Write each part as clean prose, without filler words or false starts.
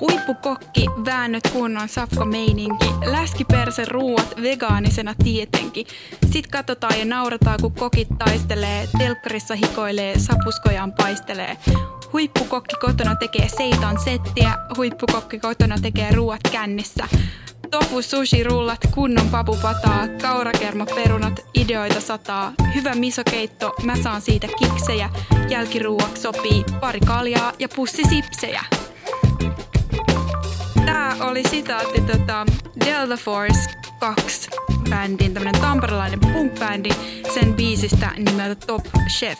Huippukokki, väännöt kunnon safkameininki, läskipersen ruuat vegaanisena tietenkin. Sit katsotaan ja naurataan kun kokit taistelee, telkkarissa hikoilee, sapuskojaan paistelee. Huippukokki kotona tekee seitan settiä, huippukokki kotona tekee ruuat kännissä. Tofu, sushi, rullat, kunnon papupataa, kaurakerma, perunat, ideoita sataa. Hyvä misokeitto, mä saan siitä kiksejä. Jälkiruuaksi sopii pari kaljaa ja pussi sipsejä. Tää oli sitaatti Delta Force 2 -bändin, tämmönen tamperelainen punk-bändi, sen biisistä nimeltä Top Chef.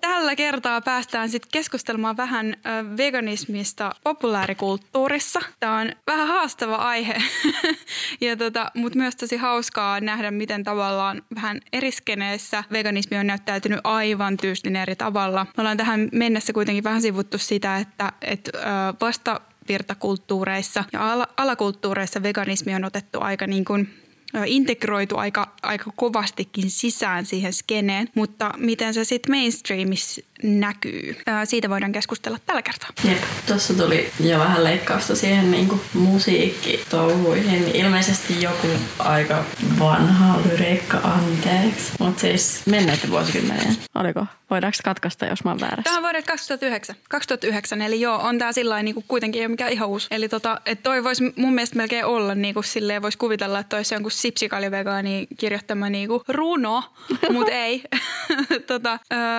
Tällä kertaa päästään sitten keskustelemaan vähän veganismista populaarikulttuurissa. Tämä on vähän haastava aihe, mutta myös tosi hauskaa nähdä, miten tavallaan vähän eriskeneessä veganismi on näyttäytynyt aivan tyystin eri tavalla. Me ollaan tähän mennessä kuitenkin vähän sivuttu sitä, että vastavirtakulttuureissa ja alakulttuureissa veganismi on otettu aika niin kuin integroitu aika kovastikin sisään siihen skeneen, mutta miten se sitten mainstreamissa näkyy? Siitä voidaan keskustella tällä kertaa. Jep, tuossa tuli jo vähän leikkausta siihen niin musiikkitouhuihin. Ilmeisesti joku aika vanha lyriikka, anteeksi. Mutta siis menneet vuosikymmeniä. Oliko? Voidaanko katkaista, jos mä oon väärässä? Tähän voidaan 2009, eli joo, on tää sillain niin kuitenkin ei ole mikään ihan uusi. Eli toi voisi mun mielestä melkein olla niin kuin silleen, voisi kuvitella, että olisi jonkun sipsikaljavegaani kirjoittama niin kuin runo, mut ei.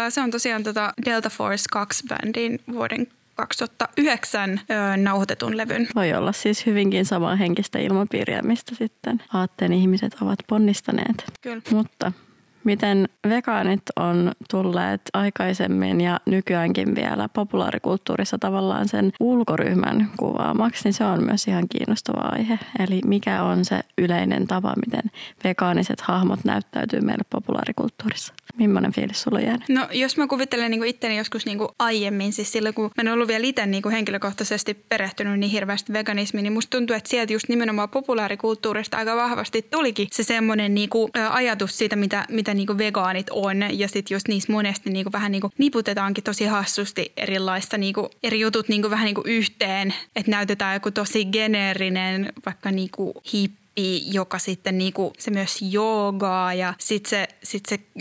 Se on tosiaan Delta Force 2 -bändin vuoden 2009 nauhoitetun levyn. Voi olla siis hyvinkin samaa henkistä ilmapiiriä, mistä sitten aatteen ihmiset ovat ponnistaneet. Kyllä. Mutta miten vegaanit on tulleet aikaisemmin ja nykyäänkin vielä populaarikulttuurissa tavallaan sen ulkoryhmän kuvaamaksi, niin se on myös ihan kiinnostava aihe. Eli mikä on se yleinen tapa, miten vegaaniset hahmot näyttäytyy meille populaarikulttuurissa? Millainen fiilis sulla on jäänyt? No jos mä kuvittelen niin itteni joskus niin aiemmin, siis silloin kun mä en ollut vielä itse niin henkilökohtaisesti perehtynyt niin hirveästi veganismiin, niin musta tuntuu, että sieltä just nimenomaan populaarikulttuurista aika vahvasti tulikin se semmoinen niin ajatus siitä, mitä niin vegaanit on. Ja sitten just niissä monesti niin vähän niin niputetaankin tosi hassusti erilaista niin eri jutut niin vähän niin yhteen, että näytetään joku tosi geneerinen vaikka niin hiippi, joka sitten niinku, se myös joogaa ja sit se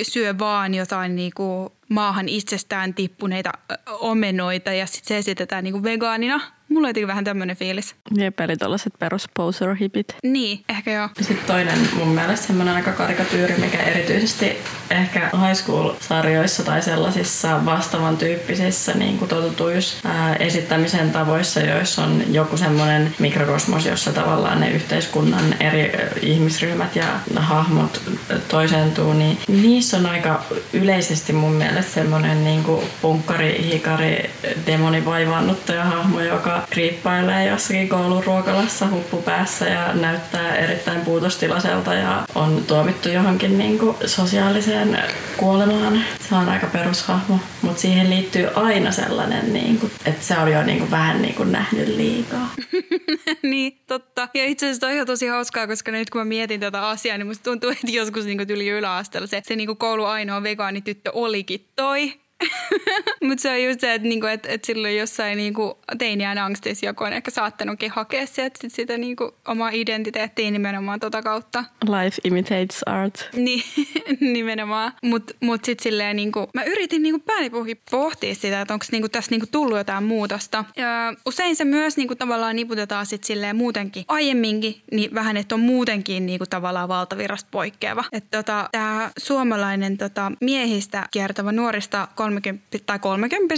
syö vaan jotain niinku maahan itsestään tippuneita omenoita ja sit se esitetään niinku vegaanina. Mulla oli vähän tämmöinen fiilis. Jep, eli tollaiset perus poser-hipit. Niin, ehkä joo. Sitten toinen mun mielestä semmoinen aika karikatyyri, mikä erityisesti ehkä high school-sarjoissa tai sellaisissa vastaavan tyyppisissä niin kuin totutuissa esittämisen tavoissa, joissa on joku semmoinen mikrokosmos, jossa tavallaan ne yhteiskunnan eri ihmisryhmät ja hahmot toisentuu, niin niissä on aika yleisesti mun mielestä semmoinen niin kuin punkkari, hikari, demonivaivaannuttaja hahmo, joka kriippailee jossakin koulun ruokalassa huppupäässä ja näyttää erittäin puutostilaiselta ja on tuomittu johonkin niinku sosiaaliseen kuolemaan. Se on aika perushahmo, mutta siihen liittyy aina sellainen, niinku, että se on jo niinku vähän niinku nähnyt liikaa. Niin, totta. Ja itse asiassa on ihan tosi hauskaa, koska nyt kun mä mietin tätä asiaa, niin musta tuntuu, että joskus niinku tyli yläasteella se niinku koulun ainoa vegaanityttö olikin toi. Mutta se on just se, että niinku, et silloin jossain niinku teiniään angstissa joku on ehkä saattanutkin hakea sieltä sitä niinku omaa identiteettiä nimenomaan tota kautta. Life imitates art. Niin, nimenomaan. Mut sit silleen niinku, mä yritin niinku päänipuhkin pohtia sitä, että onko niinku tässä niinku tullut jotain muutosta. Ja usein se myös niinku tavallaan niputetaan sit silleen muutenkin aiemminkin, niin vähän, että on muutenkin niinku tavallaan valtavirrasta poikkeava. Että tää suomalainen miehistä kertova nuorista 340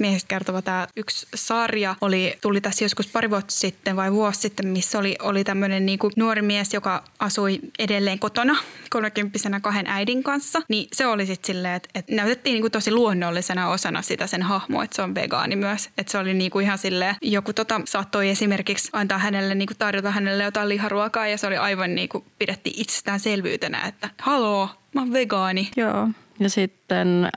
miehistä kertova tämä yksi sarja tuli tässä joskus pari vuotta sitten vai vuosi sitten, missä oli tämmöinen niinku nuori mies, joka asui edelleen kotona 30-vuotiaana kahden äidin kanssa. Niin se oli sitten silleen, että näytettiin niinku tosi luonnollisena osana sitä sen hahmoa, että se on vegaani myös. Että se oli niinku ihan silleen, joku saattoi esimerkiksi antaa hänelle, niinku tarjota hänelle jotain liharuokaa ja se oli aivan niinku pidettiin itsestäänselvyytenä, että haloo, mä oon vegaani. Joo. Ja sitten sitten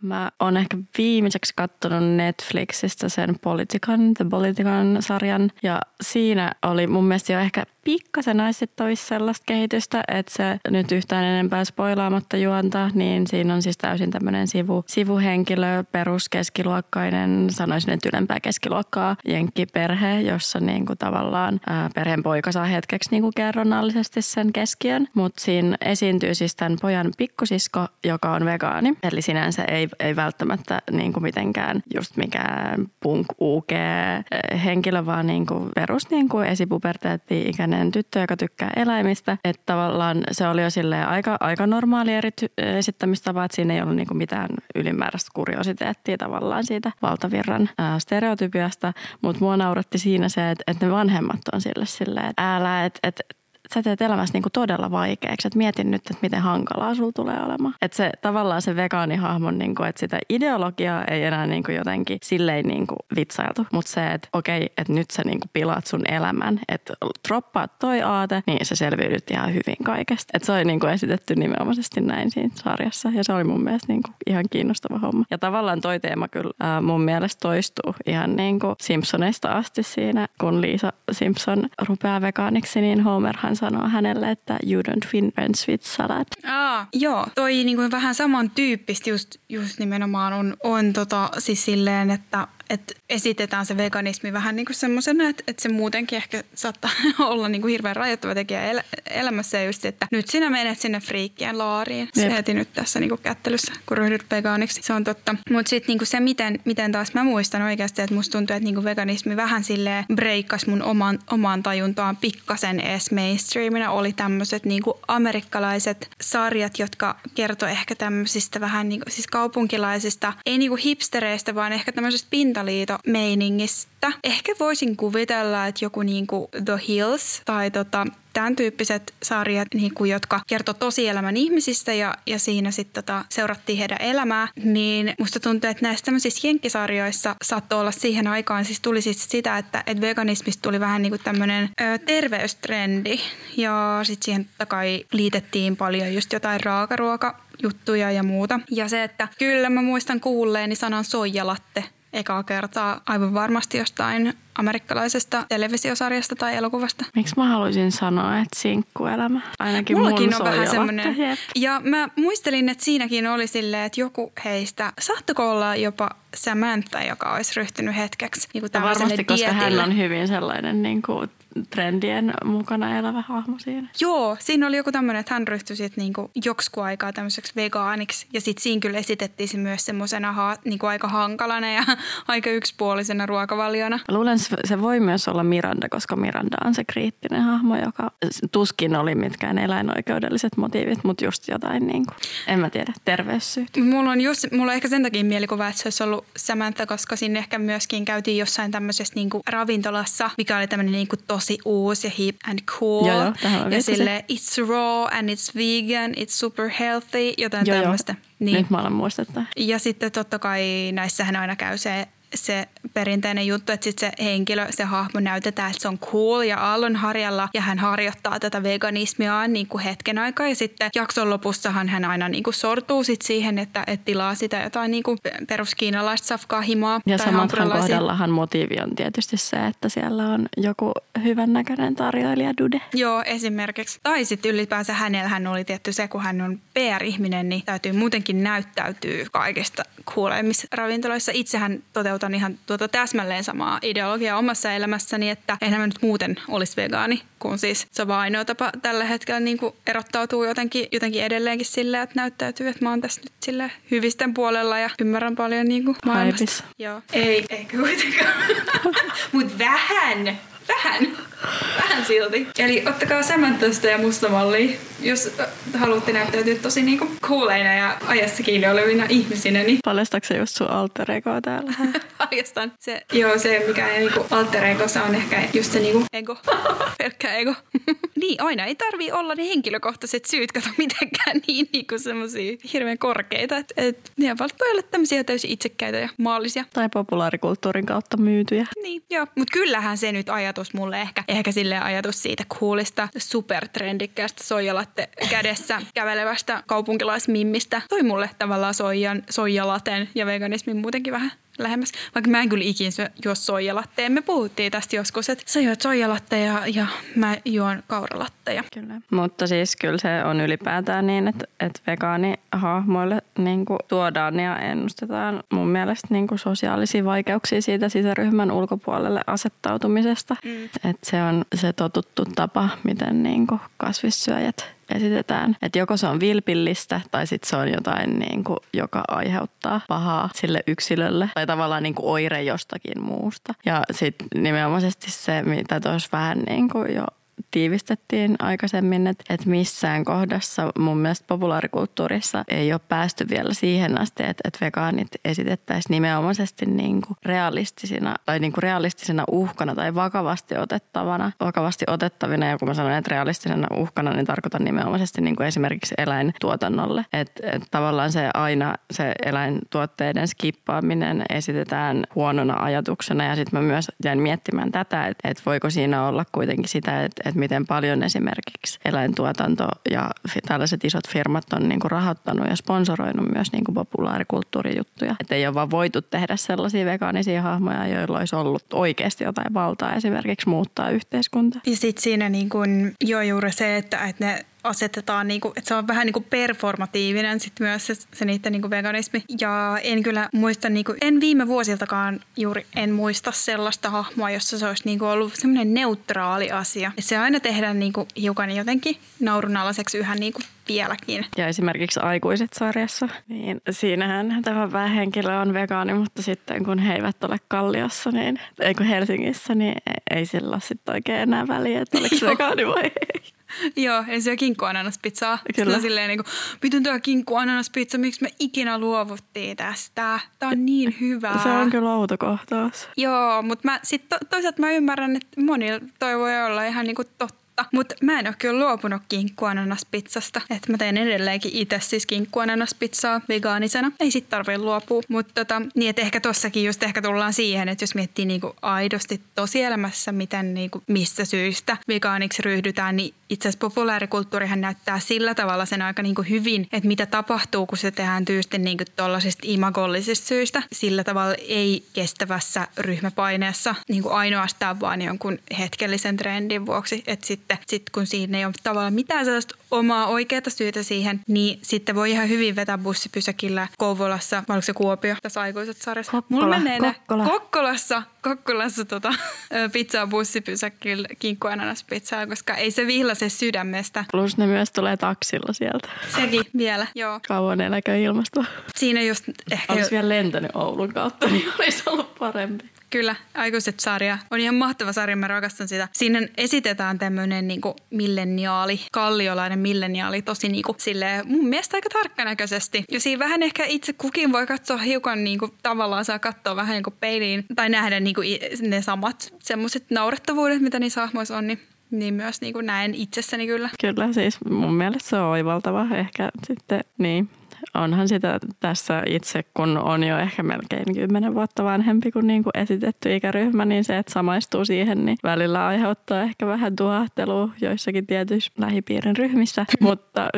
mä oon ehkä viimeiseksi katsonut Netflixistä sen The Politician-sarjan. Ja siinä oli mun mielestä jo ehkä pikkasen toisi sellaista kehitystä, että se nyt yhtään enempää spoilaamatta juonta, niin siinä on siis täysin tämmöinen sivuhenkilö, peruskeskiluokkainen, sanoisin nyt ylempää keskiluokkaa, jenkkiperhe, jossa niinku tavallaan perheen poika saa hetkeksi niinku kerronnallisesti sen keskiön, mutta siinä esiintyy siis tämän pojan pikkusisko, joka on vegaani. Eli sinänsä ei välttämättä niinku mitenkään just mikään punk-UG-henkilö, vaan niinku perus niinku esipuberteetti-ikäinen tyttö, joka tykkää eläimistä. Että tavallaan se oli jo silleen aika normaali esittämistapa, että siinä ei ollut niinku mitään ylimääräistä kuriositeettia tavallaan siitä valtavirran stereotypiasta. Mutta mua nauratti siinä se, että ne vanhemmat on sille silleen, että älä, että sä teet elämässä niinku todella vaikeaksi, että mietin nyt, että miten hankalaa sulla tulee olemaan. Että se tavallaan se vegaanihahmon, niinku, että sitä ideologiaa ei enää niinku jotenkin silleen niinku vitsailtu. Mutta se, että okei, että nyt sä niinku pilaat sun elämän, että droppaat toi aate, niin se selviydyt ihan hyvin kaikesta. Että se oli niinku esitetty nimenomaisesti näin siinä sarjassa ja se oli mun mielestä niinku ihan kiinnostava homma. Ja tavallaan toi teema kyllä mun mielestä toistuu ihan niinku Simpsoneista asti siinä, kun Lisa Simpson rupeaa vegaaniksi, niin Homerhan sanoo hänelle, että you don't win friends with salad. Joo, toi niinku vähän samantyyppistä just nimenomaan on siis silleen, että esitetään se veganismi vähän niin kuin semmoisena, että se muutenkin ehkä saattaa olla niin kuin hirveän rajoittava tekijä elämässä. Ja just se, että nyt sinä menet sinne friikkien laariin. Se heti nyt tässä niin kuin kättelyssä, kun ryhdyt vegaaniksi. Se on totta. Mutta sitten niin se, miten taas mä muistan oikeasti, että musta tuntuu, että niin kuin veganismi vähän silleen breikkasi mun omaan tajuntaan pikkasen edes mainstreamina. Oli tämmöiset niin kuin amerikkalaiset sarjat, jotka kertoo ehkä tämmöisistä vähän niin kuin, siis kaupunkilaisista, ei niin kuin hipstereistä, vaan ehkä tämmöisistä pintaliitomeiningistä. Ehkä voisin kuvitella, että joku niinku The Hills tai tämän tyyppiset sarjat, niinku, jotka kertoo tosielämän ihmisistä ja siinä sitten seurattiin heidän elämää, niin musta tuntuu, että näissä tämmöisissä jenkkisarjoissa saattoi olla siihen aikaan, siis tuli siis sitä, että veganismista tuli vähän niinku tämmöinen terveystrendi ja sitten siihen totta kai liitettiin paljon just jotain raakaruokajuttuja ja muuta. Ja se, että kyllä mä muistan kuulleeni sanan soijalatte ekaa kertaa aivan varmasti jostain amerikkalaisesta televisiosarjasta tai elokuvasta. Miksi mä haluaisin sanoa, että sinkkuelämä? Ainakin mullakin on vähän semmoinen. Ja mä muistelin, että siinäkin oli silleen, että joku heistä saattoiko olla jopa Samantha, joka olisi ryhtynyt hetkeksi niin kuin tällaiselle varmasti, dietille. Koska hän on hyvin sellainen niin kuin trendien mukana elävä hahmo siinä. Joo, siinä oli joku tämmöinen, että hän ryhtyi sitten niinku joksikin aikaa tämmöiseksi vegaaniksi. Ja sitten siinä kyllä esitettiin se myös semmoisena niinku aika hankalana ja aika yksipuolisena ruokavaliona. Mä luulen, se voi myös olla Miranda, koska Miranda on se kriittinen hahmo, joka tuskin oli mitkään eläinoikeudelliset motiivit, mutta just jotain niinku, en mä tiedä, terveyssyyt. Mulla on ehkä sen takia mielikuva, että se olisi ollut Samantha, koska sinne ehkä myöskin käytiin jossain tämmöisessä niinku ravintolassa, mikä oli tämmöinen niinku tosi uusi ja hip and cool. Joo, ja sille it's raw and it's vegan, it's super healthy, jotain tämmöistä. Niin. Nyt mä alan muistaa. Ja sitten totta kai näissähän aina käy se perinteinen juttu, että sitten se henkilö, se hahmo näytetään, että se on cool ja aallonharjalla ja hän harjoittaa tätä veganismiaan niin kuin hetken aikaa ja sitten jakson lopussahan hän aina niin kuin sortuu sit siihen, että tilaa sitä jotain niin kuin peruskiinalaista safkaa himaa. Ja samathan kohdallahan motiivi on tietysti se, että siellä on joku hyvännäköinen tarjoilija dude. Joo, esimerkiksi. Tai sitten ylipäänsä hänellähän oli tietty se, kun hän on PR-ihminen, niin täytyy muutenkin näyttäytyä kaikista kuulemisravintoloissa. Itsehän toteutan ihan täsmälleen samaa ideologiaa omassa elämässäni, että enhän mä nyt muuten olisi vegaani, kun siis se on vaan ainoa tapa tällä hetkellä niin kuin erottautuu jotenkin edelleenkin silleen, että näyttäytyy, että mä oon tässä nyt silleen hyvisten puolella ja ymmärrän paljon niin kuin maailmasta. Joo. Ei kuitenkaan, mut vähän silti. Eli ottakaa Samanthasta ja mustamallia, jos haluatte näyttäytyä tosi niinku cooleina ja ajassa kiinni olevina ihmisinä. Niin. Paljastatko se just sun alter egoa täällä? Paljastan. Se mikä ei niinku alter egossa on ehkä just se niinku ego. Pelkkä ego. Niin, aina ei tarvii olla ne henkilökohtaiset syyt, kato mitenkään niin niinku semmosia hirveän korkeita. Et ne voi olla tämmöisiä täysin itsekkäitä ja maallisia. Tai populaarikulttuurin kautta myytyjä. Niin, joo. Mut kyllähän se nyt ajatus mulle ehkä ehkä silleen ajatus siitä coolista, supertrendikkäistä soijalatte kädessä kävelevästä kaupunkilaismimmistä toi mulle tavallaan soijalaten ja veganismin muutenkin vähän lähemmäs. Vaikka mä en kyllä ikinä juo soijalatteja. Me puhuttiin tästä joskus, että sä juot soijalatteja ja mä juon kauralatteja. Kyllä. Mutta siis kyllä se on ylipäätään niin, että vegaanihahmoille niin kuin tuodaan ja ennustetaan mun mielestä niin kuin sosiaalisia vaikeuksia siitä sisäryhmän ulkopuolelle asettautumisesta. Mm. Että se on se totuttu tapa, miten niin kuin kasvissyöjät esitetään. Että joko se on vilpillistä tai sitten se on jotain, niin kuin, joka aiheuttaa pahaa sille yksilölle tai tavallaan niin kuin oire jostakin muusta. Ja sitten nimenomaisesti se, mitä tuossa vähän niin kuin jo tiivistettiin aikaisemmin, että missään kohdassa mun mielestä populaarikulttuurissa ei ole päästy vielä siihen asti, että vegaanit esitettäisiin nimenomaisesti niin kuin realistisina tai niin kuin realistisena uhkana tai vakavasti otettavina. Ja kun mä sanon, että realistisena uhkana, niin tarkoitan nimenomaisesti niin kuin esimerkiksi eläintuotannolle. Että tavallaan se aina se eläintuotteiden skippaaminen esitetään huonona ajatuksena ja sitten mä myös jäin miettimään tätä, että voiko siinä olla kuitenkin sitä, että miten paljon esimerkiksi eläintuotanto ja tällaiset isot firmat on niinku rahoittanut ja sponsoroinut myös niinku populaarikulttuurijuttuja. Että ei ole vaan voitu tehdä sellaisia vegaanisia hahmoja, joilla olisi ollut oikeasti jotain valtaa esimerkiksi muuttaa yhteiskuntaa. Ja sitten siinä niinku, juuri se, että ne asetetaan, niinku, että se on vähän niinku performatiivinen sit myös se niiden niinku veganismi. Ja en kyllä muista, niinku, en viime vuosiltakaan juuri en muista sellaista hahmoa, jossa se olisi niinku ollut semmoinen neutraali asia. Et se aina tehdään niinku hiukan jotenkin naurunalaiseksi yhä niinku vieläkin. Ja esimerkiksi Aikuiset-sarjassa, niin siinähän tämä päähenkilö on vegaani, mutta sitten kun he eivät ole Kalliossa, niin, ei kun Helsingissä, niin ei sillä ole sitten oikein enää väliä, että oliko vegaani vai ei. Joo, eli se on kinkku-ananaspizzaa. Kyllä. On silleen niin kuin, miten tuo kinkku-ananaspizza, miksi me ikinä luovuttiin tästä? Tämä on niin hyvää. Se on kyllä autokohtaus. Joo, mutta mä sitten toisaalta mä ymmärrän, että monilla toi voi olla ihan niin kuin totta. Mutta mä en ole kyllä luopunut kinkkuananaspizzasta. Että mä teen edelleenkin itse siis kinkkuananaspizzaa vegaanisena. Ei sit tarvii luopua. Mutta niin että ehkä tossakin just ehkä tullaan siihen, että jos miettii niinku aidosti tosielämässä, miten niinku missä syystä vegaaniksi ryhdytään, niin itse asiassa populaarikulttuurihan näyttää sillä tavalla sen aika niinku hyvin, että mitä tapahtuu, kun se tehdään tyysti niinku tollasista imagollisista syistä. Sillä tavalla ei kestävässä ryhmäpaineessa niinku ainoastaan vaan jonkun hetkellisen trendin vuoksi, että sitten kun siinä ei ole tavallaan mitään sellaista omaa oikeata syytä siihen, niin sitten voi ihan hyvin vetää bussipysäkillä Kouvolassa, vai oliko se Kuopio tässä Aikuiset-sarjassa? Kokkolassa pizzaa bussipysäkillä, kinkkuananaspizzaa, koska ei se vihlase sydämestä. Plus ne myös tulee taksilla sieltä. Sekin vielä, joo. Kauan eläkö ilmastoa. Siinä just ehkä... Olisi vielä lentänyt Oulun kautta, niin olisi ollut parempi. Kyllä, Aikuiset-sarja on ihan mahtava sarja, mä rakastan sitä. Siinä esitetään tämmöinen niinku milleniaali, kalliolainen milleniaali, tosi niinku silleen mun mielestä aika tarkkanäköisesti. Ja siinä vähän ehkä itse kukin voi katsoa hiukan niinku, tavallaan saa katsoa vähän niinku peiliin tai nähdä niinku ne samat semmoiset naurettavuudet, mitä niissä hahmoissa on, niin myös niinku näen itsessäni kyllä. Kyllä, siis mun mielestä se on oivaltava ehkä sitten, niin. Onhan sitä tässä itse, kun on jo ehkä melkein 10 vuotta vanhempi kuin niinku esitetty ikäryhmä, niin se, että samaistuu siihen, niin välillä aiheuttaa ehkä vähän tuohtelua joissakin tietyissä lähipiirin ryhmissä. Mutta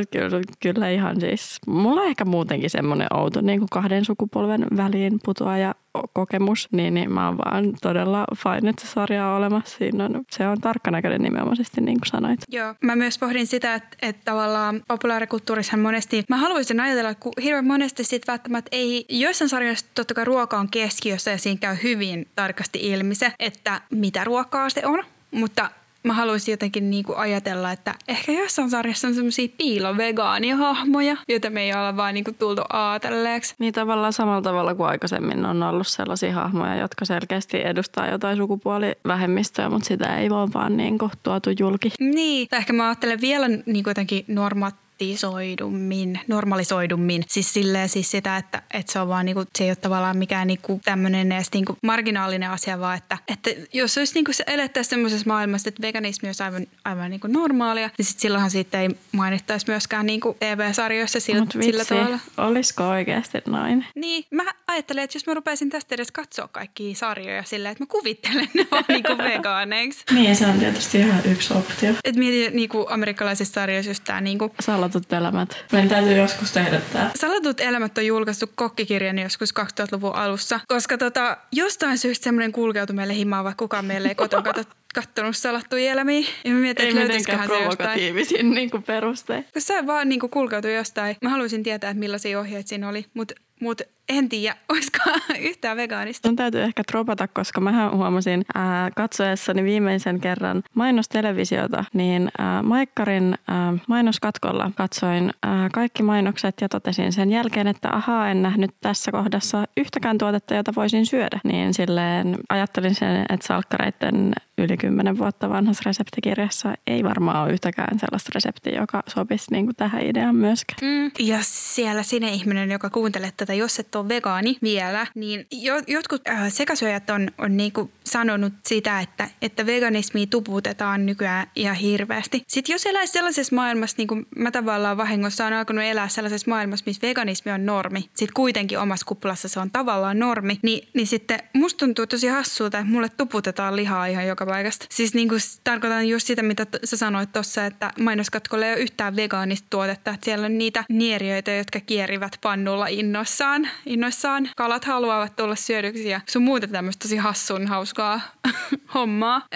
kyllä ihan siis, mulla on ehkä muutenkin semmoinen outo niinku 2 sukupolven väliin putoaja kokemus, niin mä oon vaan todella fine, että se sarja on olemassa. Se on tarkkanäköinen nimenomaisesti, niin kuin sanoit. Joo, mä myös pohdin sitä, että tavallaan populaarikulttuurissa monesti, mä haluaisin ajatella, että hirveän monesti siitä välttämättä ei, joissain sarjoissa totta kai ruoka on keskiössä ja siinä käy hyvin tarkasti ilmi se, että mitä ruokaa se on, mutta mä haluaisin jotenkin niinku ajatella, että ehkä jossain sarjassa on semmoisia piilovegaanihahmoja, joita me ei olla vaan niinku tultu aatelleeksi. Niin tavallaan samalla tavalla kuin aikaisemmin on ollut sellaisia hahmoja, jotka selkeästi edustaa jotain sukupuolivähemmistöä, mutta sitä ei vaan niinku tuotu julki. Niin, tai ehkä mä ajattelen vielä niinku jotenkin normalisoidummin. Siis silleen siis sitä, että se on vaan niinku, se ei ole tavallaan mikään niinku tämmöinen edes niinku marginaalinen asia, vaan että jos olisi niinku se elettäisiin semmoisessa maailmassa, että veganismi olisi aivan niinku normaalia, niin sit silloinhan siitä ei mainittaisi myöskään niinku TV-sarjoissa sillä tavalla. Mutta vitsi, olisiko oikeasti noin? Niin, mä ajattelen, että jos mä rupeaisin tästä edes katsoa kaikkia sarjoja sillä, että mä kuvittelen ne vaan niinku vegaaneiksi. Niin, se on tietysti ihan yksi optio. Et mietin niinku amerikkalaisissa sarjoissa just tää niinku... Salatut elämät. Meidän täytyy joskus tehdä tää. Salatut elämät on julkaistu kokkikirjani joskus 2000-luvun alussa, koska jostain syystä semmoinen kulkeutui meille himaan, vaikka kukaan meille ei koton kattonut salattuja elämiä. Ja mä mietin, että löytäisiköhän se jostain. Ei mitenkään provokatiivisin niinku perustein. Se vaan niinku kulkeutui jostain. Mä haluaisin tietää, että millaisia ohjeet siinä oli, mutta en tiedä, olisikohan yhtään vegaanista. Mun täytyy ehkä tropata, koska mähän huomasin katsoessani viimeisen kerran mainostelevisiota, niin Maikkarin mainoskatkolla katsoin kaikki mainokset ja totesin sen jälkeen, että ahaa, en nähnyt tässä kohdassa yhtäkään tuotetta, jota voisin syödä. Niin silleen ajattelin sen, että salkkareiden yli 10 vuotta vanhassa reseptikirjassa ei varmaan ole yhtäkään sellaista reseptiä, joka sopisi niin kuin tähän ideaan myöskään. Ja siellä sinä ihminen, joka kuuntelee tätä, jos et ole vegaani vielä, niin jotkut sekasyöjät on niinku sanonut sitä, että veganismia tuputetaan nykyään ihan hirveästi. Sitten jos eläisi sellaisessa maailmassa, niin kuin mä tavallaan vahingossa on alkanut elää sellaisessa maailmassa, missä veganismi on normi, sitten kuitenkin omassa kuplassa se on tavallaan normi, niin sitten musta tuntuu tosi hassulta, että mulle tuputetaan lihaa ihan joka paikasta. Siis niin kuin tarkoitan just sitä, mitä sä sanoit tuossa, että mainoskatkolla ei ole yhtään vegaanista tuotetta, että siellä on niitä nieriöitä, jotka kierivät pannulla innoissaan. Kalat haluavat tulla syödyksi ja sun muuta tämmöistä tosi hassun hauskaa hommaa.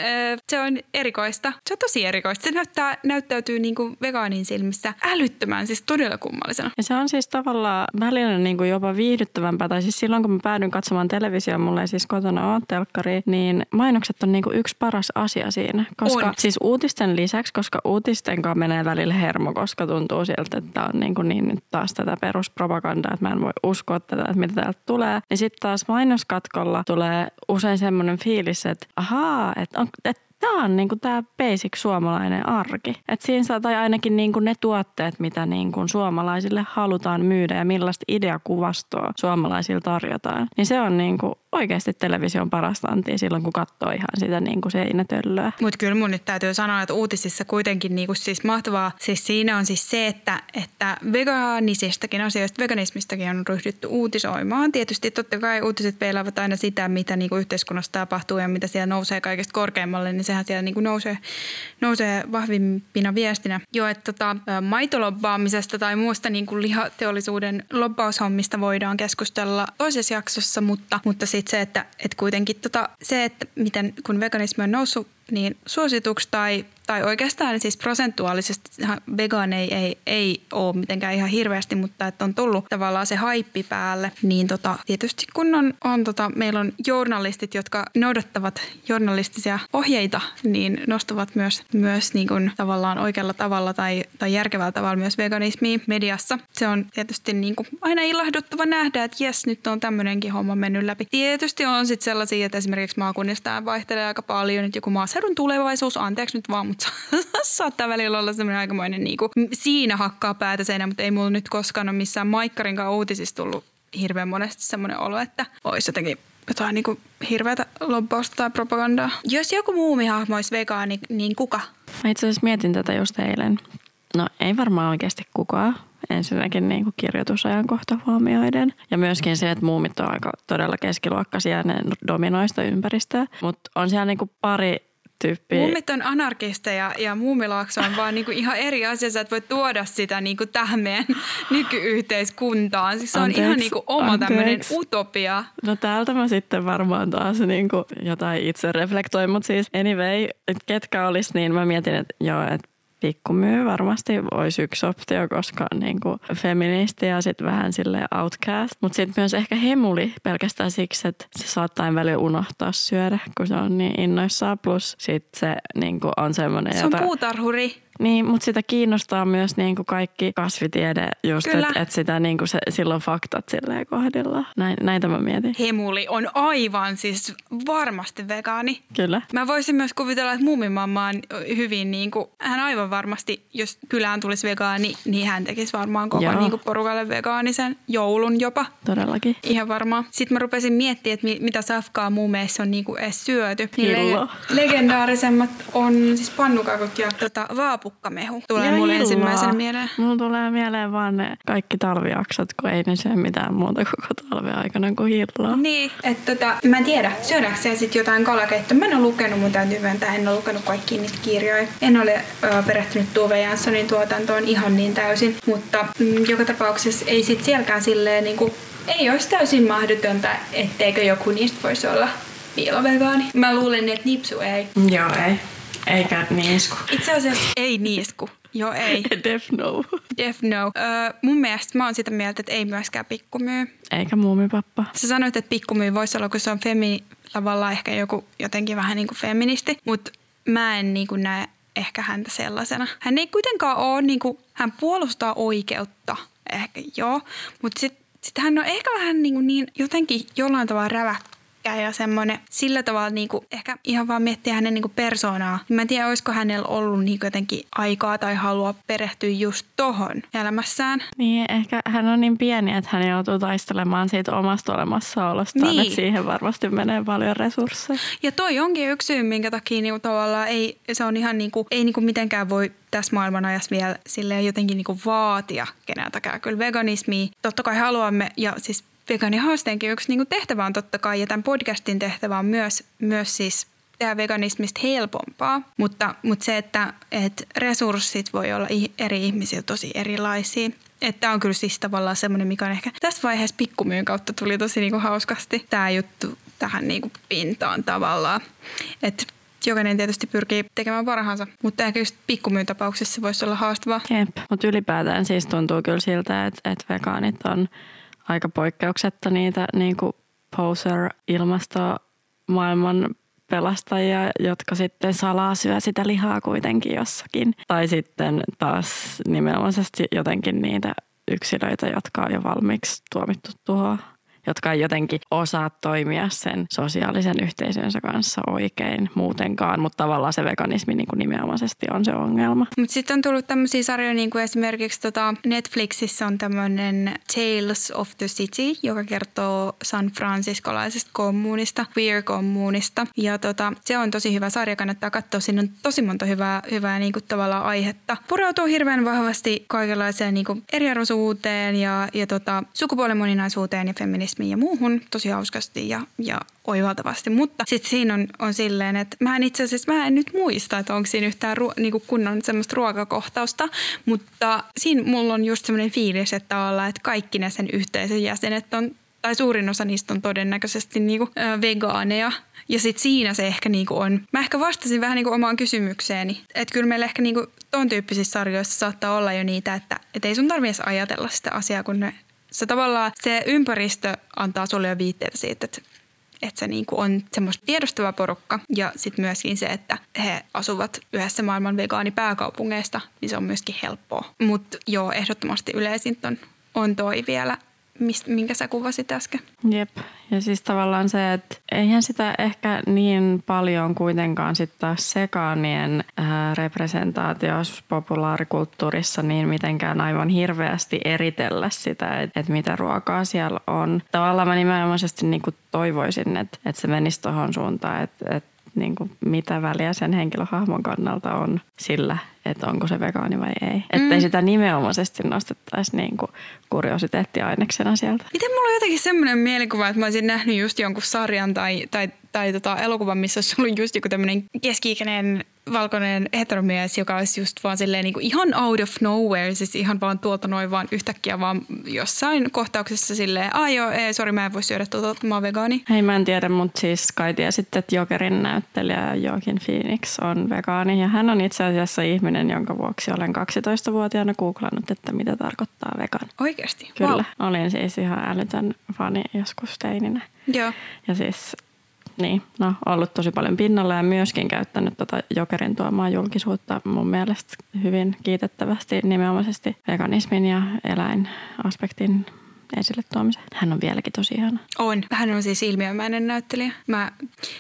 Se on erikoista. Se on tosi erikoista. Se näyttäytyy niin kuin vegaanin silmissä älyttömän, siis todella kummallisena. Ja se on siis tavallaan välillä niin kuin jopa viihdyttävämpää. Tai siis silloin, kun mä päädyin katsomaan televisioon, mulla ei siis kotona ole telkkari, niin mainokset on niin kuin yksi paras asia siinä. Koska, siis uutisten lisäksi, koska uutistenkaan menee välillä hermo, koska tuntuu siltä, että on niin nyt taas tätä peruspropagandaa, että mä en voi uskoa tätä, että mitä täältä tulee. Ja sitten taas mainoskatkolla tulee usein semmoinen fiilis, että ahaa, että tämä on niinku tämä basic suomalainen arki. Et siinä saa, tai ainakin niinku ne tuotteet, mitä niinku suomalaisille halutaan myydä ja millaista ideakuvastoa suomalaisille tarjotaan. Niin se on niinku oikeasti television parasta antia silloin, kun katsoo ihan sitä niinku seinätöllöä. Mutta kyllä mun nyt täytyy sanoa, että uutisissa kuitenkin niinku siis mahtavaa. Siis siinä on siis se, että veganisistakin asioista, veganismistakin on ryhdytty uutisoimaan. Tietysti totta kai uutiset peilaavat aina sitä, mitä niinku yhteiskunnassa tapahtuu ja mitä siellä nousee kaikesta korkeammalle, niin sehän siellä niinku nousee vahvimpina viestinä. Jo, että maitolobbaamisesta tai muusta niinku lihateollisuuden lobbaushommista voidaan keskustella toisessa jaksossa, mutta sitten se, että kuitenkin se, että miten kun veganismi on noussut niin suosituksi tai oikeastaan siis prosentuaalisesti vegaaneja ei ole mitenkään ihan hirveästi, mutta että on tullut tavallaan se haippi päälle, niin tietysti kun meillä on journalistit, jotka noudattavat journalistisia ohjeita, niin nostavat myös niin kuin tavallaan oikealla tavalla tai järkevällä tavalla myös veganismia mediassa. Se on tietysti niin kuin aina ilahduttava nähdä, että jes, nyt on tämmöinenkin homma mennyt läpi. Tietysti on sitten sellaisia, että esimerkiksi maakunnista vaihtelee aika paljon, että joku maaseudun tulevaisuus, anteeksi nyt vaan, mutta saattaa välillä olla semmoinen aikamoinen niinku, siinä hakkaa päätä seinään, mutta ei mulla nyt koskaan ole missään Maikkarinkaan uutisissa tullut hirveän monesti semmoinen olo, että olisi jotenkin jotain niinku hirveätä lobbausta tai propagandaa. Jos joku muumihahmo olisi vegaani, niin kuka? Mä itse asiassa mietin tätä just eilen. No ei varmaan oikeasti kukaan. Ensinnäkin niin kuin kirjoitusajankohta huomioiden. Ja myöskin se, että muumit on aika todella keskiluokkaisia ja ne dominoista ympäristöä. Mutta on siellä niin kuin pari tyyppiä. Muumit on anarkisteja ja muumilaakso on vaan niinku ihan eri asia. Sä et voi tuoda sitä niinku tähän meidän nykyyhteiskuntaan. Siis se on ihan niinku oma tämmöinen utopia. No täältä mä sitten varmaan taas niinku jotain itse reflektoin, mutta siis anyway, ketkä olisi, niin mä mietin, että joo, että Pikku Myy varmasti olisi yksi optio, koska on niin kuin feministi ja sitten vähän silleen outcast. Mutta sitten myös ehkä hemuli pelkästään siksi, että se saattaa välillä unohtaa syödä, kun se on niin innoissaan. Plus sitten se niin kuin on semmoinen... Se on puutarhuri. Niin, mutta sitä kiinnostaa myös niin kuin kaikki kasvitiede just, että sitä niin kuin silloin faktat silleen kohdillaan. Näitä mä mietin. Hemuli on aivan siis varmasti vegaani. Kyllä. Mä voisin myös kuvitella, että muumimamma on hyvin niin kuin, hän aivan varmasti, jos kylään tulisi vegaani, niin hän tekisi varmaan koko niin kuin porukalle vegaanisen joulun jopa. Todellakin. Ihan varmaan. Sitten mä rupesin miettimään, että mitä safkaa muumeissa on niin kuin edes syöty. Niin legendaarisemmat on siis pannukakot ja vaapu. kapukkamehu tulee mulle ensimmäisenä mieleen. Mulla tulee mieleen vaan ne kaikki talviaksat, kun ei ne syö mitään muuta koko talven aikana kuin hillaa. Niin, että mä en tiedä, syödäänkö siellä sitten jotain kalakeittoa. Mä en ole lukenut, mun täytyy myöntää, en ole lukenut kaikkia niitä kirjoja. En ole perehtynyt Tove Janssonin tuotantoon ihan niin täysin, mutta joka tapauksessa ei sit sielläkään silleen niinku, ei olisi täysin mahdotonta, etteikö joku niistä voisi olla piilovegaani. Mä luulen, että nipsu ei. Joo, ei. Eikä niisku. Itse asiassa ei niisku. Joo, ei. Def no. Def no. Mun mielestä mä oon sitä mieltä, että ei myöskään Pikku Myy. Eikä Muumipappa. Sä sanoit, että Pikku Myy voisi olla, kun se on tavallaan ehkä joku jotenkin vähän niin kuin feministi, mutta mä en niin kuin näe ehkä häntä sellaisena. Hän ei kuitenkaan ole, niin kuin, hän puolustaa oikeutta. Ehkä joo, mutta sitten hän on ehkä vähän niin jotenkin jollain tavalla räväkkä ja semmoinen sillä tavalla niin kuin ehkä ihan vaan miettiä hänen niin kuin persoonaa. Mä en tiedä, olisiko hänellä ollut niin jotenkin aikaa tai halua perehtyä just tohon elämässään. Niin, ehkä hän on niin pieni, että hän joutuu taistelemaan siitä omasta olemassaolostaan, niin. Että siihen varmasti menee paljon resursseja. Ja toi onkin yksi syy, minkä takia niin tavallaan ei, se on ihan niin kuin, ei niin kuin mitenkään voi tässä maailmanajassa vielä silleen jotenkin niinku vaatia keneltäkään kyllä veganismia. Totta kai haluamme, ja siis veganihaasteenkin yksi niinku tehtävä on totta kai, ja tämän podcastin tehtävä on myös siis tehdä veganismista helpompaa, mutta se, että resurssit voi olla eri ihmisillä tosi erilaisia. Tämä on kyllä siis tavallaan semmoinen, mikä on ehkä tässä vaiheessa Pikku Myyn kautta tuli tosi niinku hauskasti tämä juttu tähän niinku pintaan tavallaan, että jokainen tietysti pyrkii tekemään parhaansa, mutta ehkä just Pikku Myyn tapauksessa se voisi olla haastavaa. Jep, mutta ylipäätään siis tuntuu kyllä siltä, että vegaanit on aika poikkeuksetta niitä niin kuin poser-ilmastomaailman pelastajia, jotka sitten salaa syö sitä lihaa kuitenkin jossakin. Tai sitten taas nimenomaisesti jotenkin niitä yksilöitä, jotka on jo valmiiksi tuomittu tuhoa, jotka ei jotenkin osaa toimia sen sosiaalisen yhteisönsä kanssa oikein muutenkaan, mutta tavallaan se veganismi niin kuin nimenomaisesti on se ongelma. Mutta sitten on tullut tämmöisiä sarjoja, niin kuin esimerkiksi Netflixissä on tämmöinen Tales of the City, joka kertoo san fransiskolaisesta kommunista, queer-kommunista. Ja se on tosi hyvä sarja, kannattaa katsoa. Siinä on tosi monta hyvää niin kuin tavallaan aihetta. Pureutuu hirveän vahvasti kaikenlaiseen niin kuin eriarvoisuuteen ja sukupuolen moninaisuuteen ja feminismiin ja muuhun tosi hauskasti ja oivaltavasti, mutta sitten siinä on silleen, että mä en nyt muista, että onko siinä yhtään niinku kunnon semmoista ruokakohtausta, mutta siinä mulla on just semmoinen fiilis, että kaikki ne sen yhteisön jäsenet on, tai suurin osa niistä on todennäköisesti niinku vegaaneja. Ja sitten siinä se ehkä niinku on. Mä ehkä vastasin vähän niinku omaan kysymykseeni. Että kyllä meillä ehkä niinku ton tyyppisissä sarjoissa saattaa olla jo niitä, että ei sun tarvitse ajatella sitä asiaa, kun ne se tavallaan se ympäristö antaa sulle jo viitteitä siitä, että se niinku on semmoista tiedostava porukka. Ja sitten myöskin se, että he asuvat yhdessä maailman vegaanipääkaupungeista, niin se on myöskin helppoa. Mutta joo, ehdottomasti yleisintä on toi vielä, minkä sä kuvasit äsken. Jep. Ja siis tavallaan se, että eihän sitä ehkä niin paljon kuitenkaan sitten taas sekaanien representaatioissa populaarikulttuurissa niin mitenkään aivan hirveästi eritellä sitä, että mitä ruokaa siellä on. Tavallaan mä nimenomaisesti niinku toivoisin, että se menisi tohon suuntaan, että niinku mitä väliä sen henkilöhahmon kannalta on sillä, että onko se vegaani vai ei. Että ei sitä nimenomaisesti nostettaisi niinku kuriositeettiaineksena sieltä. Miten mulla on jotenkin semmoinen mielikuva, että mä olisin nähnyt just jonkun sarjan tai elokuvan, missä olisi ollut just joku tämmöinen keski-ikäinen valkoinen heteromies, joka olisi just vaan silleen niinku ihan out of nowhere, siis ihan vaan tuolta noin vaan yhtäkkiä vaan jossain kohtauksessa silleen, joo, sori, mä en voi syödä tuota, mä oon vegaani. Hei, mä en tiedä, mutta siis kai tiesitte, että Jokerin näyttelijä Joaquin Phoenix on vegaani ja hän on itse asiassa ihminen, jonka vuoksi olen 12-vuotiaana googlannut, että mitä tarkoittaa vegan. Oikeasti? Kyllä. Wow. Olin siis ihan älytön fani joskus teininä. Joo. Ja siis niin, no ollut tosi paljon pinnalla ja myöskin käyttänyt Jokerin tuomaa julkisuutta mun mielestä hyvin kiitettävästi nimenomaisesti veganismin ja eläinaspektin esille tuomiseen. Hän on vieläkin tosi ihana. On. Hän on siis ilmiömäinen näyttelijä. Mä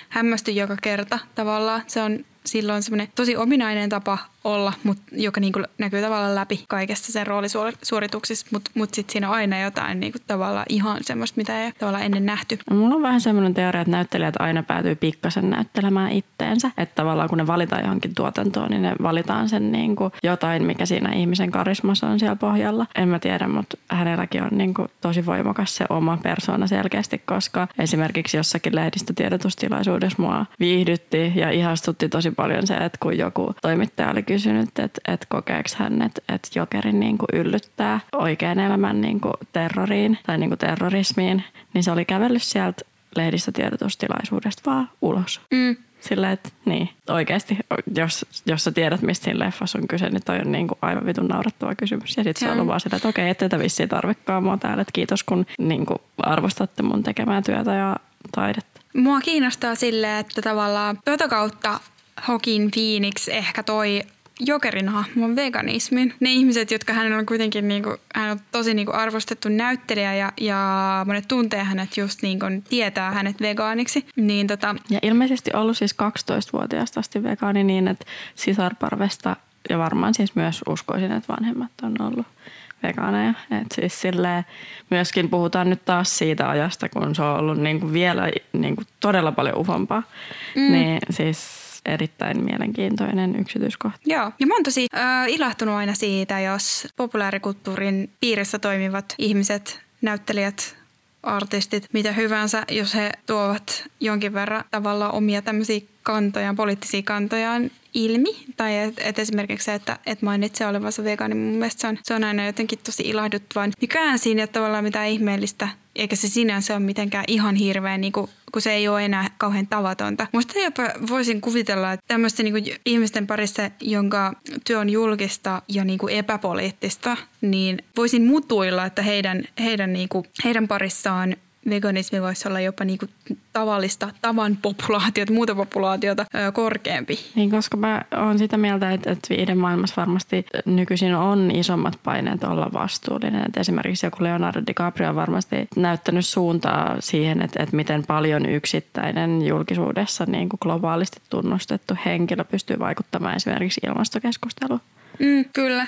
hämmästyn joka kerta tavallaan. Se on silloin semmoinen tosi ominainen tapa olla, mut, joka niinku näkyy tavallaan läpi kaikessa sen roolisuorituksissa, mutta sitten siinä on aina jotain niinku tavallaan ihan semmoista, mitä ei tavallaan ennen nähty. Mulla on vähän semmoinen teoria, että näyttelijät aina päätyy pikkasen näyttelemään itteensä. Että tavallaan kun ne valitaan johonkin tuotantoon, niin ne valitaan sen niinku jotain, mikä siinä ihmisen karismassa on siellä pohjalla. En mä tiedä, mutta hänelläkin on niinku tosi voimakas se oma persoona selkeästi, koska esimerkiksi jossakin lehdistötiedotustilaisuudessa mua viihdytti ja ihastutti tosi paljon se, että kun joku toimittaja oli kysynyt, että kokeeks hän, että Jokeri niinku yllyttää oikean elämän niinku terroriin tai niinku terrorismiin, niin se oli kävellyt sieltä lehdistötiedotustilaisuudesta vaan ulos. Mm. Sillä, että niin, oikeasti, jos sä tiedät, mistä siinä leffassa on kyse, niin toi on niin kuin aivan vitun naurattava kysymys. Ja sit se on ollut vaan sillä, että okei, ettei tätä vissiin tarvekaan mua täällä. Että kiitos, kun niin kuin arvostatte mun tekemää työtä ja taidetta. Mua kiinnostaa silleen, että tavallaan tuota kautta Joaquin Phoenix ehkä toi Jokerin hahmon veganismin. Ne ihmiset, jotka hänellä on kuitenkin niinku, hän on tosi niinku arvostettu näyttelijä ja monet tuntee hänet just niinku, tietää hänet vegaaniksi. Niin Ja ilmeisesti ollut siis 12-vuotiaasta asti vegaani niin, että sisarparvesta ja varmaan siis myös uskoisin, että vanhemmat on ollut vegaaneja. Et siis silleen, myöskin puhutaan nyt taas siitä ajasta, kun se on ollut niinku vielä niinku todella paljon ufompaa. Mm. Niin siis erittäin mielenkiintoinen yksityiskohta. Joo, ja mä oon tosi ilahtunut aina siitä, jos populaarikulttuurin piirissä toimivat ihmiset, näyttelijät, artistit, mitä hyvänsä, jos he tuovat jonkin verran tavallaan omia tämmöisiä kantojaan, poliittisia kantojaan ilmi. Tai et esimerkiksi se, että mainitsee olevansa vegaani, mun mielestä se on aina jotenkin tosi ilahduttavaa. Mikään siinä ei ole tavallaan mitään ihmeellistä, eikä se sinänsä ole mitenkään ihan hirveä, niin kun se ei ole enää kauhean tavatonta. Musta jopa voisin kuvitella, että tämmöisten niin ihmisten parissa, jonka työ on julkista ja niin epäpoliittista, niin voisin mutuilla, että heidän parissaan veganismi voisi olla jopa niinku tavallista tavan populaatiota, muuta populaatiota korkeampi. Niin, koska mä oon sitä mieltä, että viihdemaailmassa varmasti nykyisin on isommat paineet olla vastuullinen. Et esimerkiksi joku Leonardo DiCaprio on varmasti näyttänyt suuntaa siihen, että miten paljon yksittäinen julkisuudessa niin kuin globaalisti tunnustettu henkilö pystyy vaikuttamaan esimerkiksi ilmastokeskusteluun. Mm, kyllä.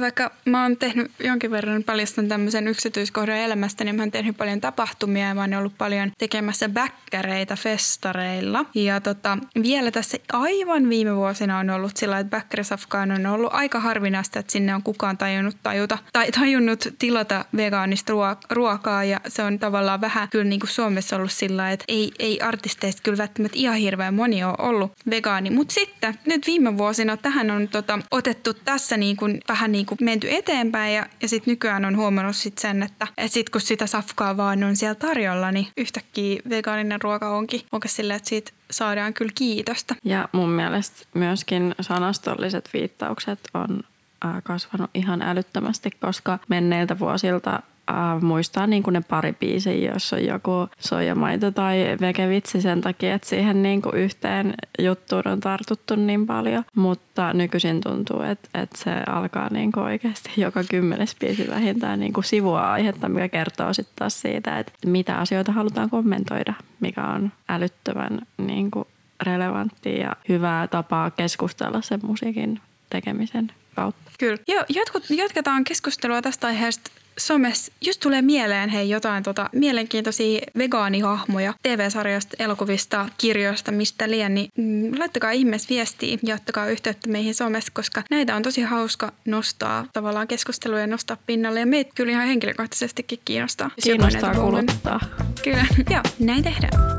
Vaikka mä oon tehnyt jonkin verran paljastan tämmöisen yksityiskohdan elämästä, niin mä oon tehnyt paljon tapahtumia ja mä oon ollut paljon tekemässä bäkkäreitä festareilla. Ja vielä tässä aivan viime vuosina on ollut sillä, että bäkkärisafkaan on ollut aika harvinaista, että sinne on kukaan tajunnut tilata vegaanista ruokaa ja se on tavallaan vähän kyllä niin kuin Suomessa ollut sillä, että ei artisteista kyllä välttämättä ihan hirveän moni ole ollut vegaani. Mutta sitten nyt viime vuosina tähän on otettu tässä niin kuin, vähän niin kuin menty eteenpäin ja sitten nykyään on huomannut sit sen, että sitten kun sitä safkaa vaan on siellä tarjolla, niin yhtäkkiä vegaaninen ruoka onkin sillä, että siitä saadaan kyllä kiitosta. Ja mun mielestä myöskin sanastolliset viittaukset on kasvanut ihan älyttömästi, koska menneiltä vuosilta muistaa niin kuin ne pari biisiä, jos on joku soijamaito tai vegevitsi sen takia, että siihen niin kuin yhteen juttuun on tartuttu niin paljon. Mutta nykyisin tuntuu, että se alkaa niin kuin oikeasti joka 10. biisi vähintään niin kuin sivua aihetta, mikä kertoo sitten taas siitä, että mitä asioita halutaan kommentoida, mikä on älyttömän niin kuin relevanttia ja hyvää tapaa keskustella sen musiikin tekemisen kautta. Kyllä. Joo, jatketaan keskustelua tästä aiheesta. Somessa just tulee mieleen jotain mielenkiintoisia vegaanihahmoja TV-sarjoista, elokuvista, kirjoista, mistä liian, niin laittakaa ihmeessä viestiä ja ottakaa yhteyttä meihin somessa, koska näitä on tosi hauska nostaa tavallaan keskustelua ja nostaa pinnalle ja meitä kyllä ihan henkilökohtaisestikin kiinnostaa. Kiinnostaa kuluttaa. Kyllä, joo, näin tehdään.